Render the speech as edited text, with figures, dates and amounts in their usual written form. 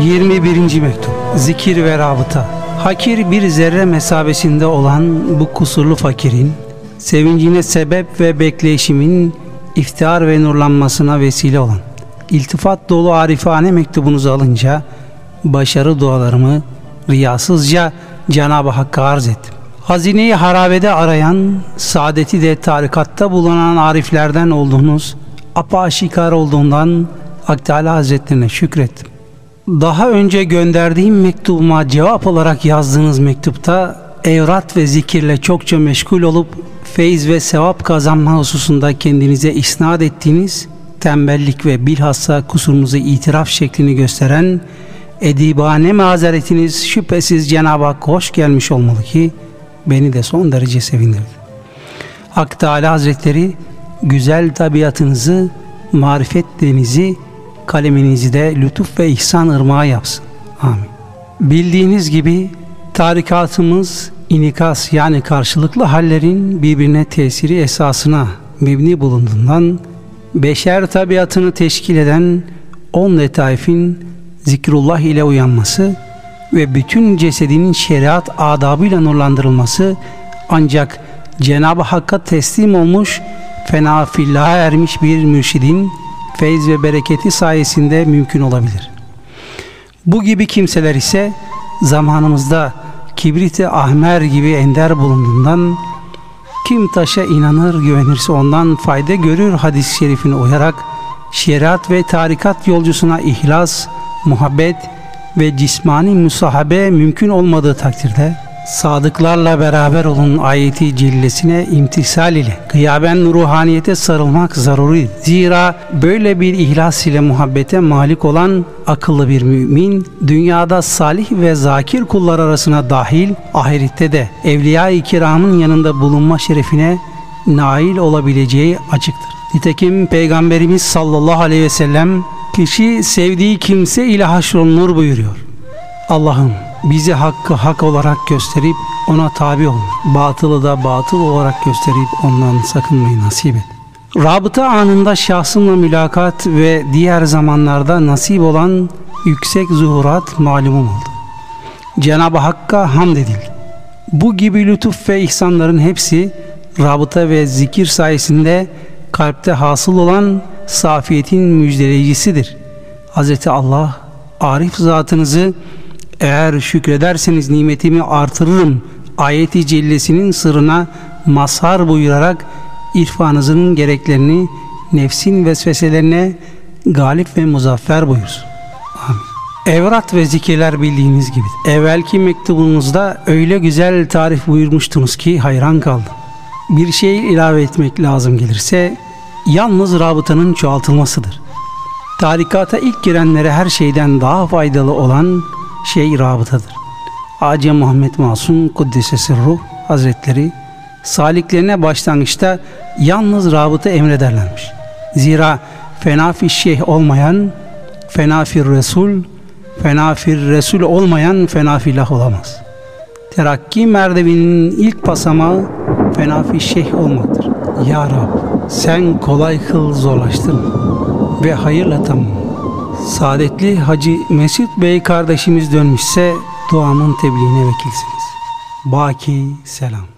21. mektup. Zikir ve rabıta. Hakir bir zerre mesabesinde olan bu kusurlu fakirin sevincine sebep ve bekleyişimin iftihar ve nurlanmasına vesile olan iltifat dolu arifane mektubunuzu alınca başarı dualarımı riyasızca Cenab-ı Hakk'a arz ettim. Hazineyi harabede arayan, saadeti de tarikatta bulunan ariflerden olduğunuz, apaşikar olduğundan Hak Teala Hazretlerine şükrettim. Daha önce gönderdiğim mektubuma cevap olarak yazdığınız mektupta evrat ve zikirle çokça meşgul olup feyiz ve sevap kazanma hususunda kendinize isnat ettiğiniz tembellik ve bilhassa kusurunuzu itiraf şeklini gösteren edibane mazeretiniz şüphesiz Cenab-ı Hakk'a hoş gelmiş olmalı ki beni de son derece sevindirdi. Hak Teala Hazretleri güzel tabiatınızı, marifet denizi, kaleminizi de lütuf ve ihsan ırmağı yapsın. Amin. Bildiğiniz gibi tarikatımız inikas yani karşılıklı hallerin birbirine tesiri esasına mebni bulunduğundan beşer tabiatını teşkil eden 10 letaifin zikrullah ile uyanması ve bütün cesedinin şeriat adabıyla nurlandırılması ancak Cenab-ı Hakk'a teslim olmuş, fena fillaha ermiş bir mürşidin feyz ve bereketi sayesinde mümkün olabilir. Bu gibi kimseler ise zamanımızda kibrit-i ahmer gibi ender bulunduğundan kim taşa inanır güvenirse ondan fayda görür hadis-i şerifine uyarak şeriat ve tarikat yolcusuna ihlas, muhabbet ve cismani müsahabe mümkün olmadığı takdirde sadıklarla beraber olun ayeti cellesine imtisal ile gıyaben ruhaniyete sarılmak zaruri. Zira böyle bir ihlas ile muhabbete malik olan akıllı bir mümin dünyada salih ve zakir kullar arasına dahil ahirette de evliya-i kiramın yanında bulunma şerefine nail olabileceği açıktır. Nitekim Peygamberimiz sallallahu aleyhi ve sellem kişi sevdiği kimse ile haşrolunur buyuruyor. Allah'ım bizi hakkı hak olarak gösterip ona tabi olun. Batılı da batıl olarak gösterip ondan sakınmayı nasip et. Rabıta anında şahsımla mülakat ve diğer zamanlarda nasip olan yüksek zuhurat malumum oldu. Cenab-ı Hakk'a hamd edildi. Bu gibi lütuf ve ihsanların hepsi rabıta ve zikir sayesinde kalpte hasıl olan safiyetin müjdeleyicisidir. Hz. Allah arif zatınızı eğer şükrederseniz nimetimi artırırım ayeti cellesinin sırrına mazhar buyurarak irfanınızın gereklerini nefsin vesveselerine galip ve muzaffer buyursun. Amin. Evrat ve zikirler bildiğiniz gibi evvelki mektubunuzda öyle güzel tarif buyurmuştunuz ki hayran kaldım. Bir şey ilave etmek lazım gelirse yalnız rabıtanın çoğaltılmasıdır. Tarikata ilk girenlere her şeyden daha faydalı olan şey rabıtadır. Hacı Muhammed Masum Kuddisesi Ruh Hazretleri saliklerine başlangıçta yalnız rabıta emrederlermiş. Zira fenafi şeyh olmayan fenafi resul, fenafi resul olmayan fenafilah olamaz. Terakki merdivinin ilk basamağı fenafi şeyh olmaktır. Ya Rab sen kolay kıl zorlaştırma ve hayırla tamam. Saadetli Hacı Mesut Bey kardeşimiz dönmüşse duamın tebliğine vekilsiniz. Baki selam.